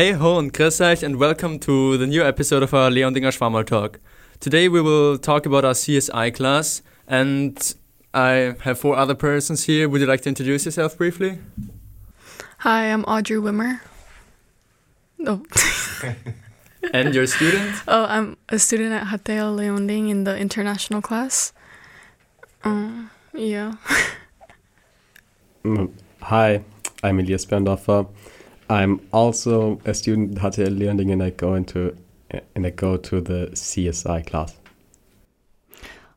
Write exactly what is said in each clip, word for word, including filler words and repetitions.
Hey ho and grüß euch and welcome to the new episode of our Leondinger Schwammertalk. Today we will talk about our C S I class and I have four other persons here. Would you like to introduce yourself briefly? Hi, I'm Audrey Wimmer. Oh. And you're a student? Oh, I'm a student at H T L Leonding in the international class. Um, yeah. Hi, I'm Elias Berndorfer. I'm also a student at H T L Leonding and I go into and I go to the C S I class.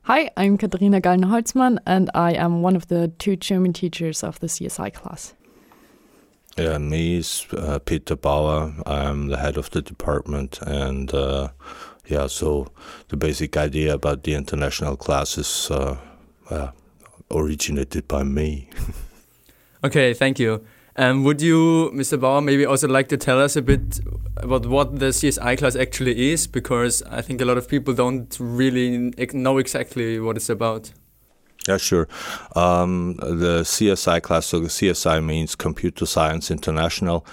Hi, I'm Katharina Gallner-Holzmann and I am one of the two German teachers of the C S I class. Yeah, me is uh, Peter Bauer. I'm the head of the department, and uh, yeah, so the basic idea about the international class is uh, uh, originated by me. Okay, thank you. Um, would you, Mister Bauer, maybe also like to tell us a bit about what the C S I class actually is? Because I think a lot of people don't really know exactly what it's about. Yeah, sure. Um, the C S I class, so C S I means Computer Science International.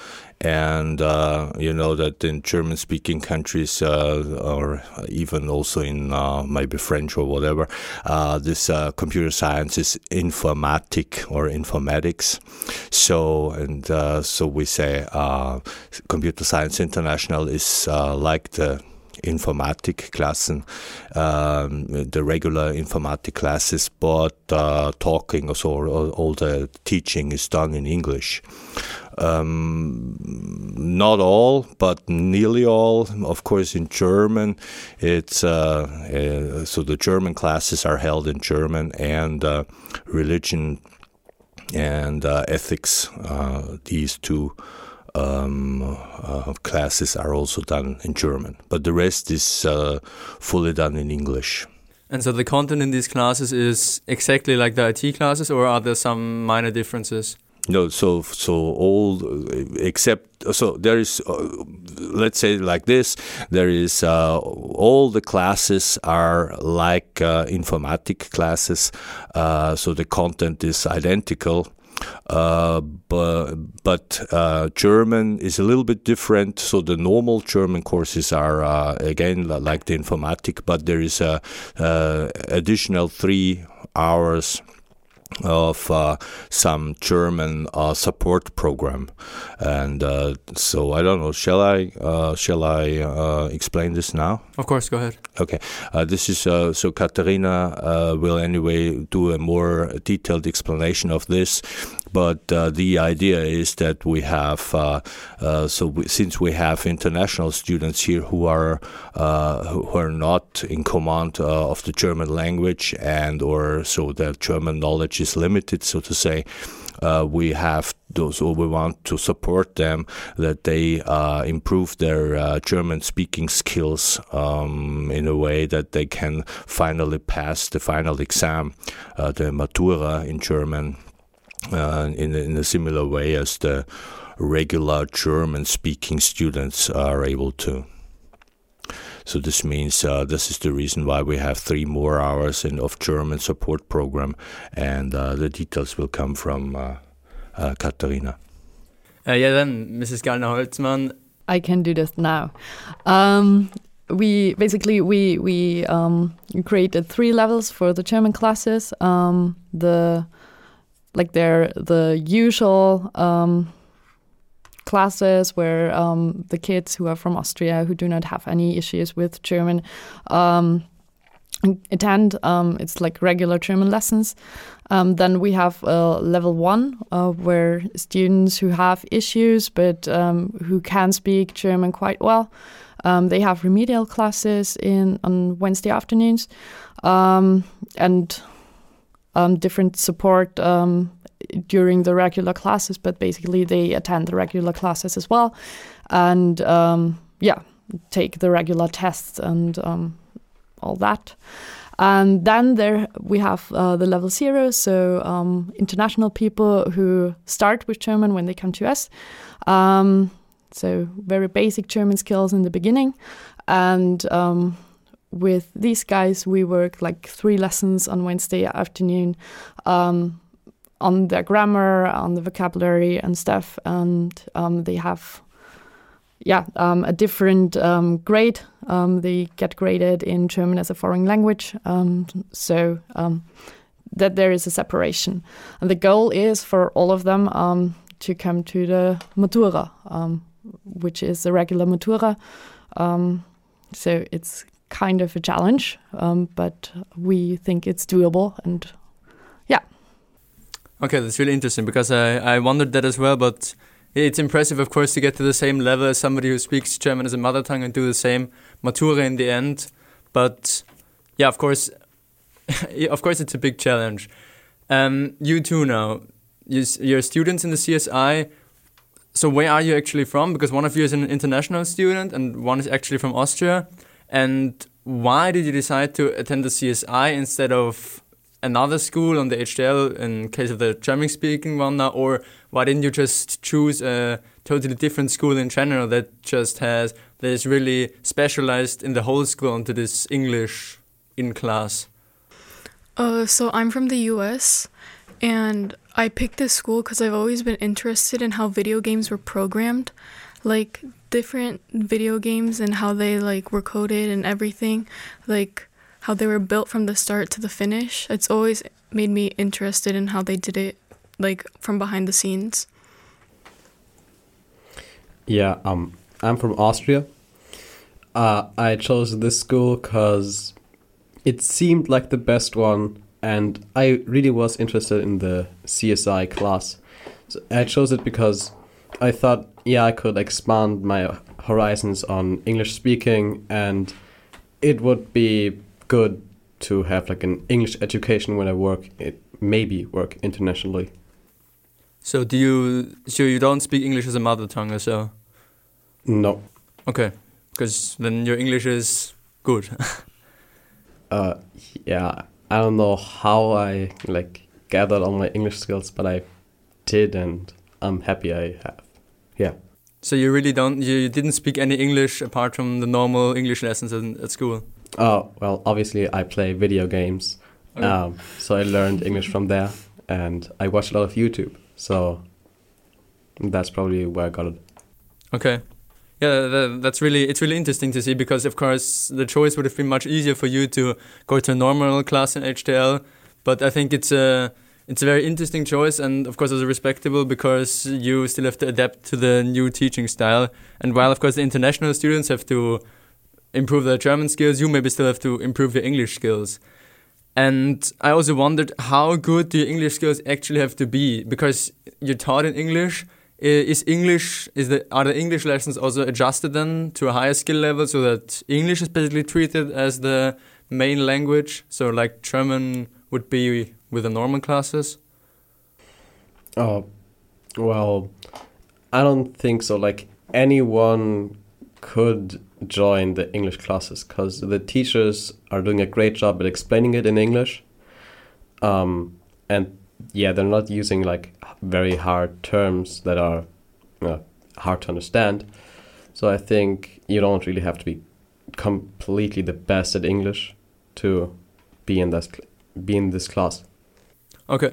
And uh, you know that in German-speaking countries, uh, or even also in uh, maybe French or whatever, uh, this uh, computer science is informatic or informatics. So and uh, so we say uh, Computer Science International is uh, like the Informatikklassen, um, the regular informatic classes, but uh, talking, so all, all the teaching is done in English. Um, not all, but nearly all. Of course, in German, it's uh, uh, so the German classes are held in German, and uh, religion and uh, ethics, uh, these two Um, uh, classes are also done in German, but the rest is uh, fully done in English. And so the content in these classes is exactly like the I T classes, or are there some minor differences? No, so so all except so there is uh, let's say like this. There is uh, all the classes are like uh, informatic classes, uh, so the content is identical. Uh, but but uh, German is a little bit different. So the normal German courses are uh, again like the informatic, but there is a, a additional three hours of uh, some German uh, support program, and uh, so I don't know. Shall I uh, shall I uh, explain this now? Of course, go ahead. Okay, uh, this is uh, so Katharina uh, will anyway do a more detailed explanation of this, but uh, the idea is that we have uh, uh, so we, since we have international students here who are uh, who are not in command uh, of the German language and or so their German knowledge is limited, so to say. Uh, we have those, or we want to support them that they uh, improve their uh, German speaking skills um, in a way that they can finally pass the final exam, uh, the Matura in German, uh, in, in a similar way as the regular German speaking students are able to. So this means uh, this is the reason why we have three more hours in of German support program, and uh, the details will come from uh, uh, Katharina. Uh, yeah, then Missus Gallner-Holzmann. I can do this now. Um, we basically we we um, created three levels for the German classes. Um, the like they're the usual. Um, classes where um, the kids who are from Austria who do not have any issues with German um, attend. Um, it's like regular German lessons. Um, then we have uh, level one uh, where students who have issues but um, who can speak German quite well. Um, they have remedial classes in on Wednesday afternoons um, and um, different support um during the regular classes, but basically they attend the regular classes as well and um, yeah, take the regular tests and um, all that. And then there we have uh, the level zero, so um, international people who start with German when they come to us. Um, so very basic German skills in the beginning. And um, with these guys, we work like three lessons on Wednesday afternoon. Um, on their grammar, on the vocabulary and stuff, and um, they have yeah, um, a different um, grade. Um, they get graded in German as a foreign language. Um, so um, that there is a separation. And the goal is for all of them um, to come to the Matura, um, which is a regular Matura. Um, so it's kind of a challenge, um, but we think it's doable and yeah. Okay, that's really interesting because I, I wondered that as well, but it's impressive, of course, to get to the same level as somebody who speaks German as a mother tongue and do the same Matura in the end. But yeah, of course, of course, it's a big challenge. Um, you too now, you're students in the C S I. So where are you actually from? Because one of you is an international student and one is actually from Austria. And why did you decide to attend the C S I instead of another school on the H T L in case of the German-speaking one now? Or why didn't you just choose a totally different school in general that just has, that is really specialized in the whole school onto this English in class? Uh, so I'm from the U S and I picked this school because I've always been interested in how video games were programmed, like different video games and how they like were coded and everything, like how they were built from the start to the finish. It's always made me interested in how they did it, like from behind the scenes. Yeah, um, I'm from Austria. Uh, I chose this school because it seemed like the best one, and I really was interested in the C S I class. So I chose it because I thought, yeah, I could expand my horizons on English speaking, and it would be good to have like an English education when I work, it maybe work internationally. So do you, so you don't speak English as a mother tongue or so? No. Okay, because then your English is good. uh, yeah. I don't know how I like gathered all my English skills, but I did, and I'm happy I have. Yeah. So you really don't, you didn't speak any English apart from the normal English lessons at school? Oh, well, obviously I play video games, okay. um, so I learned English from there, and I watched a lot of YouTube, so that's probably where I got it. Okay. Yeah, that's really, it's really interesting to see because, of course, the choice would have been much easier for you to go to a normal class in H T L. But I think it's a, it's a very interesting choice and, of course, it's respectable because you still have to adapt to the new teaching style. And while, of course, the international students have to improve their German skills, you maybe still have to improve your English skills. And I also wondered how good do your English skills actually have to be because you're taught in English. Is English, is the, are the English lessons also adjusted then to a higher skill level so that English is basically treated as the main language? So like German would be with the normal classes? Oh, well, I don't think so. Like anyone could join the English classes because the teachers are doing a great job at explaining it in English. Um, and yeah, they're not using like very hard terms that are uh, hard to understand. So I think you don't really have to be completely the best at English to be in this, be in this class. Okay.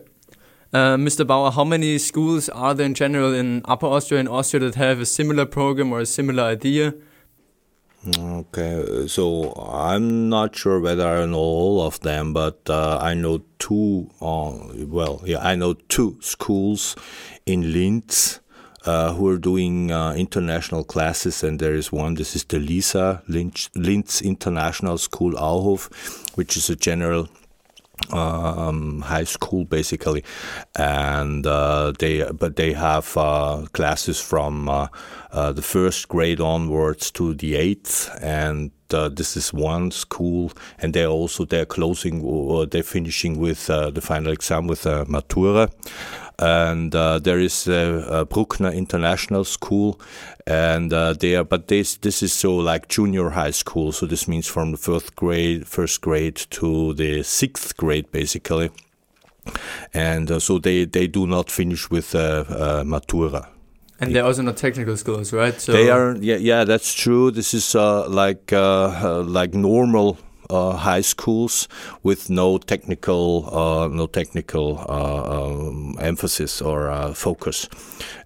Uh, Mister Bauer, how many schools are there in general in Upper Austria and Austria that have a similar program or a similar idea? Okay, so I'm not sure whether I know all of them, but uh, I know two. Uh, well, yeah, I know two schools in Linz uh, who are doing uh, international classes, and there is one. This is the LISA, Linz, Linz International School Ahof, which is a general um, high school basically, and uh, they but they have uh, classes from. Uh, Uh, the first grade onwards to the eighth, and uh, this is one school, and they're also they're closing or they're finishing with uh, the final exam with uh, Matura, and uh, there is uh, uh, Bruckner International School, and uh, they are but this this is so like junior high school, so this means from the first grade first grade to the sixth grade basically, and uh, so they they do not finish with uh, uh, Matura. And they're also not technical schools, right? So they are, yeah, yeah, that's true. This is uh, like uh, uh, like normal uh, high schools with no technical, uh, no technical uh, um, emphasis or uh, focus.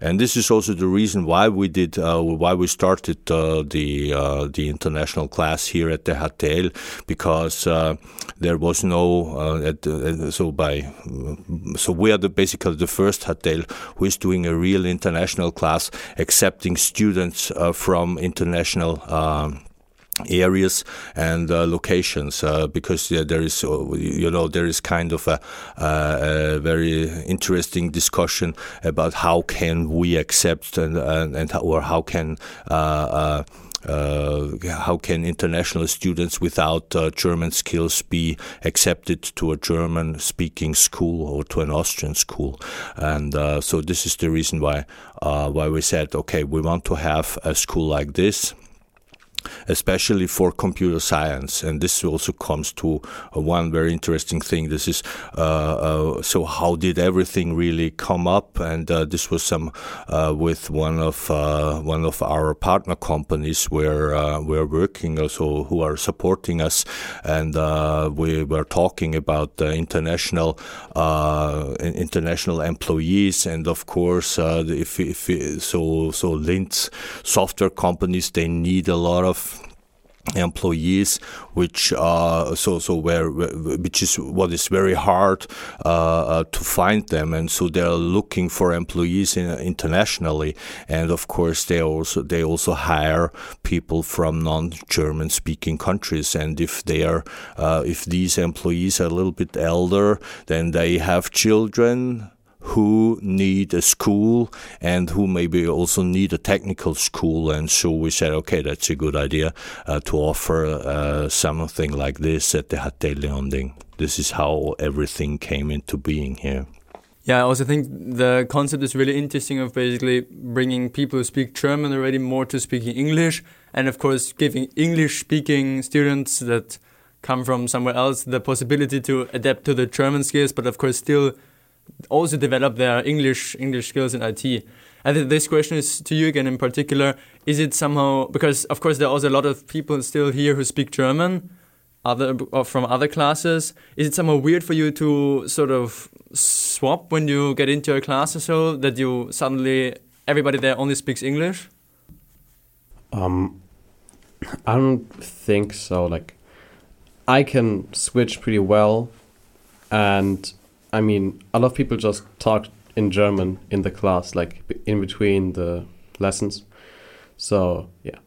And this is also the reason why we did, uh, why we started uh, the uh, the international class here at the H T L, because uh, there was no uh, at the, so by so we are the, basically the first H T L who is doing a real international class, accepting students uh, from international Um, areas and uh, locations, uh, because uh, there is, you know, there is kind of a, uh, a very interesting discussion about how can we accept and and, and or how can uh, uh, Uh, how can international students without uh, German skills be accepted to a German-speaking school or to an Austrian school? And uh, so this is the reason why uh, why we said, okay, we want to have a school like this, especially for computer science. And this also comes to one very interesting thing. This is uh, uh, so how did everything really come up? And uh, this was some uh, with one of uh, one of our partner companies where uh, we're working, also who are supporting us, and uh, we were talking about uh, international uh, international employees, and of course, uh, if if so so Linz software companies, they need a lot of of employees, which uh, so so where which is what is very hard uh, uh, to find them, and so they're looking for employees in, internationally, and of course they also they also hire people from non-German speaking countries, and if they are uh, if these employees are a little bit elder, then they have children who need a school and who maybe also need a technical school. And so we said, okay, that's a good idea uh, to offer uh, something like this at the H T L Leonding. This is how everything came into being here. Yeah, I also think the concept is really interesting of basically bringing people who speak German already more to speaking English, and of course giving English-speaking students that come from somewhere else the possibility to adapt to the German skills, but of course still also develop their English English skills in I T. And th- this question is to you again in particular. Is it somehow, because of course there are also a lot of people still here who speak German other or from other classes, is it somehow weird for you to sort of swap when you get into a class or so, that you suddenly, everybody there only speaks English? Um, I don't think so. Like, I can switch pretty well, and I mean, a lot of people just talk in German in the class, like in between the lessons. So, yeah.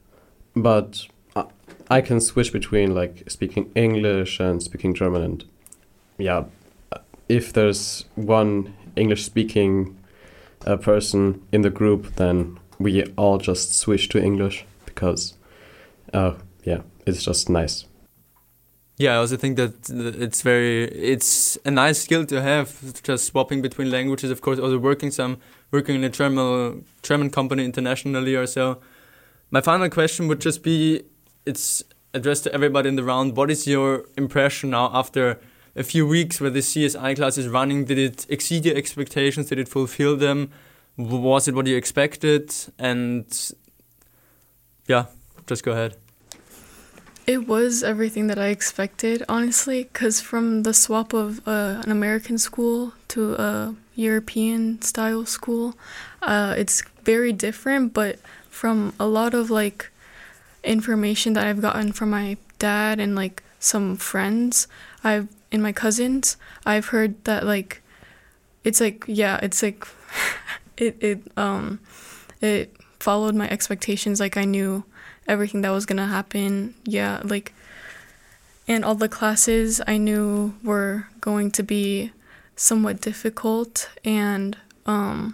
But I, I can switch between like speaking English and speaking German. And yeah, if there's one English-speaking uh, person in the group, then we all just switch to English because, uh, yeah, it's just nice. Yeah, I also think that it's very, it's a nice skill to have, just swapping between languages. Of course, also working some, working in a German, German company internationally or so. My final question would just be, it's addressed to everybody in the round. What is your impression now after a few weeks where the C S I class is running? Did it exceed your expectations? Did it fulfill them? Was it what you expected? And yeah, just go ahead. It was everything that I expected, honestly, because from the swap of uh, an American school to a European-style school, uh, it's very different, but from a lot of, like, information that I've gotten from my dad and, like, some friends I've and my cousins, I've heard that, like, it's, like, yeah, it's, like, it, it, um, it followed my expectations, like, I knew everything that was gonna happen, yeah, like, and all the classes I knew were going to be somewhat difficult, and, um,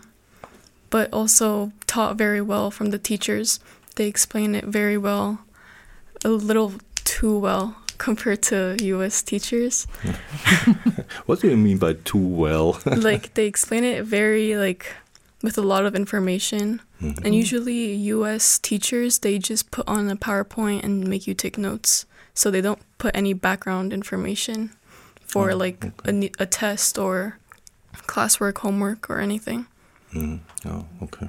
but also taught very well from the teachers. They explain it very well, a little too well compared to U S teachers. What do you mean by too well? Like, they explain it very, like, with a lot of information. Mm-hmm. And usually U S teachers, they just put on a PowerPoint and make you take notes. So they don't put any background information for oh, like okay. a, a test or classwork, homework or anything. Mm-hmm. Oh, okay.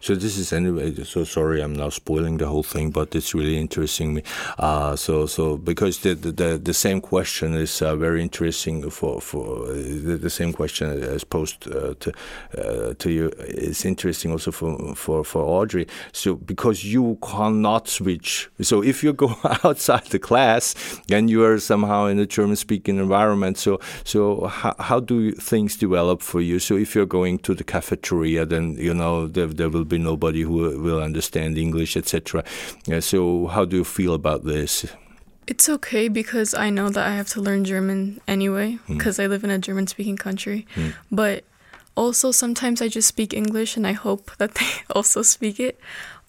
So this is anyway, so sorry I'm now spoiling the whole thing, but it's really interesting me. Uh, so so because the the, the same question is uh, very interesting for for the, the same question as posed uh, to uh, to you is interesting also for, for for Audrey. So because you cannot switch. So if you go outside the class and you are somehow in a German speaking environment, so so how, how do you, things develop for you? So if you're going to the cafeteria, then you know the there will be nobody who will understand English, et cetera. Yeah, so how do you feel about this? It's okay because I know that I have to learn German anyway because mm. I live in a German-speaking country. Mm. But also sometimes I just speak English and I hope that they also speak it.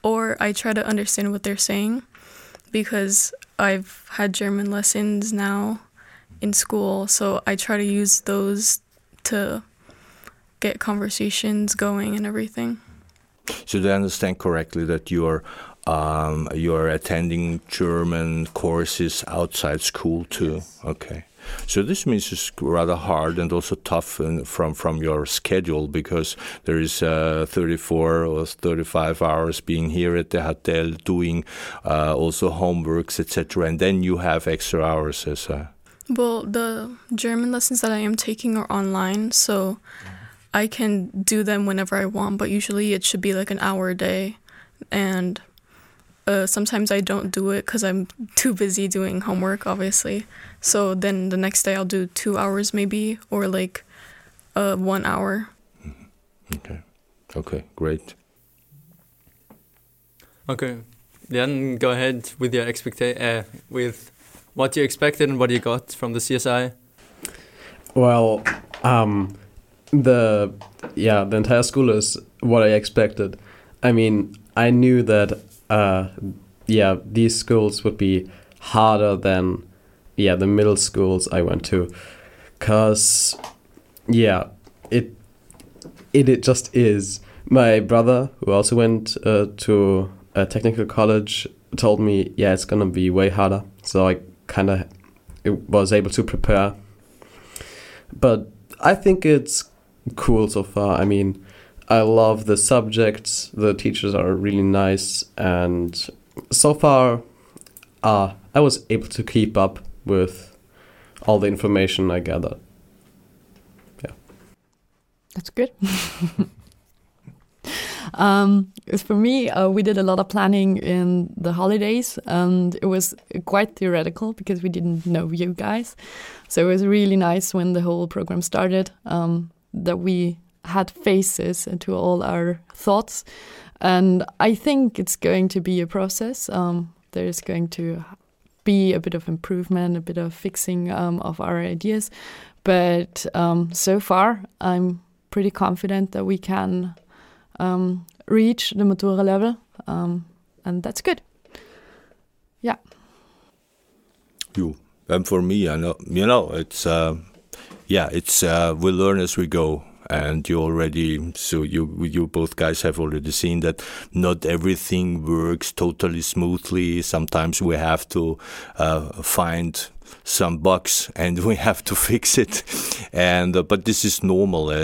Or I try to understand what they're saying because I've had German lessons now in school. So I try to use those to get conversations going and everything. So do I understand correctly that you are um, you are attending German courses outside school too? Yes. Okay. So this means it's rather hard and also tough and from, from your schedule because there is uh, thirty-four or thirty-five hours being here at the hotel doing uh, also homeworks, et cetera. And then you have extra hours as a... Well, the German lessons that I am taking are online, so I can do them whenever I want, but usually it should be like an hour a day. And uh, sometimes I don't do it because I'm too busy doing homework, obviously. So then the next day I'll do two hours maybe or like uh, one hour. Okay. Okay, great. Okay. Then go ahead with your expecta- uh, with what you expected and what you got from the C S I. Well, um... The yeah, the entire school is what I expected. I mean, I knew that uh, yeah, these schools would be harder than yeah the middle schools I went to, cause yeah, it it it just is. My brother, who also went uh, to a technical college, told me yeah it's gonna be way harder. So I kind of was able to prepare, but I think it's cool so far. I mean, I love the subjects. The teachers are really nice, and so far, uh, I was able to keep up with all the information I gathered. Yeah, that's good. Um, for me, uh, we did a lot of planning in the holidays, and it was quite theoretical because we didn't know you guys. So it was really nice when the whole program started, um, that we had faces to all our thoughts. And I think it's going to be a process. Um, there is going to be a bit of improvement, a bit of fixing um, of our ideas. But um, so far, I'm pretty confident that we can... Um, reach the Matura level, um, and that's good. Yeah. You and for me, I know you know it's uh, yeah it's uh, we learn as we go, and you already so you you both guys have already seen that not everything works totally smoothly. Sometimes we have to uh, find. Some bugs and we have to fix it, and uh, but this is normal. Uh,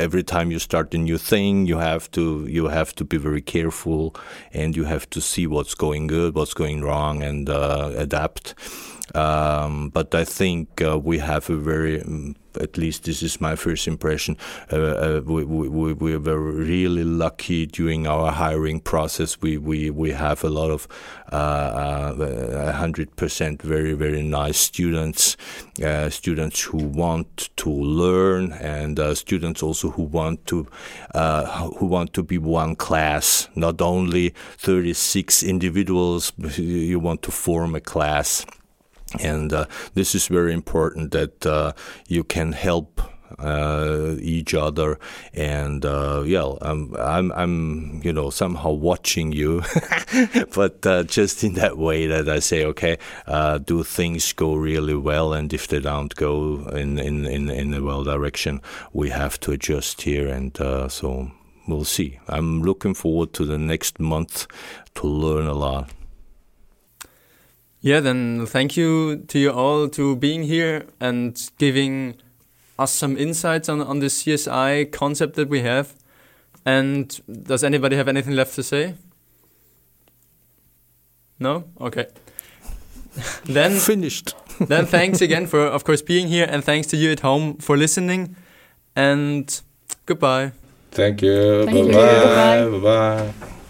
every time you start a new thing, you have to you have to be very careful, and you have to see what's going good, what's going wrong, and uh, adapt. Um, but I think uh, we have a very, um, at least this is my first impression, uh, uh, we, we, we were really lucky during our hiring process. We, we, we have a lot of uh, one hundred percent very, very nice students, uh, students who want to learn, and uh, students also who want to uh, who want to be one class, not only thirty-six individuals, you want to form a class. And uh, this is very important that uh, you can help uh, each other. And uh, yeah, I'm, I'm, I'm, you know, somehow watching you, but uh, just in that way that I say, okay, uh, do things go really well, and if they don't go in in in in a well direction, we have to adjust here, and uh, so we'll see. I'm looking forward to the next month to learn a lot. Yeah, then thank you to you all to being here and giving us some insights on, on the C S I concept that we have. And does anybody have anything left to say? No? Okay. Then finished. Then thanks again for, of course, being here, and thanks to you at home for listening. And goodbye. Thank you. Thank bye, you. Bye. Bye. Bye. Bye.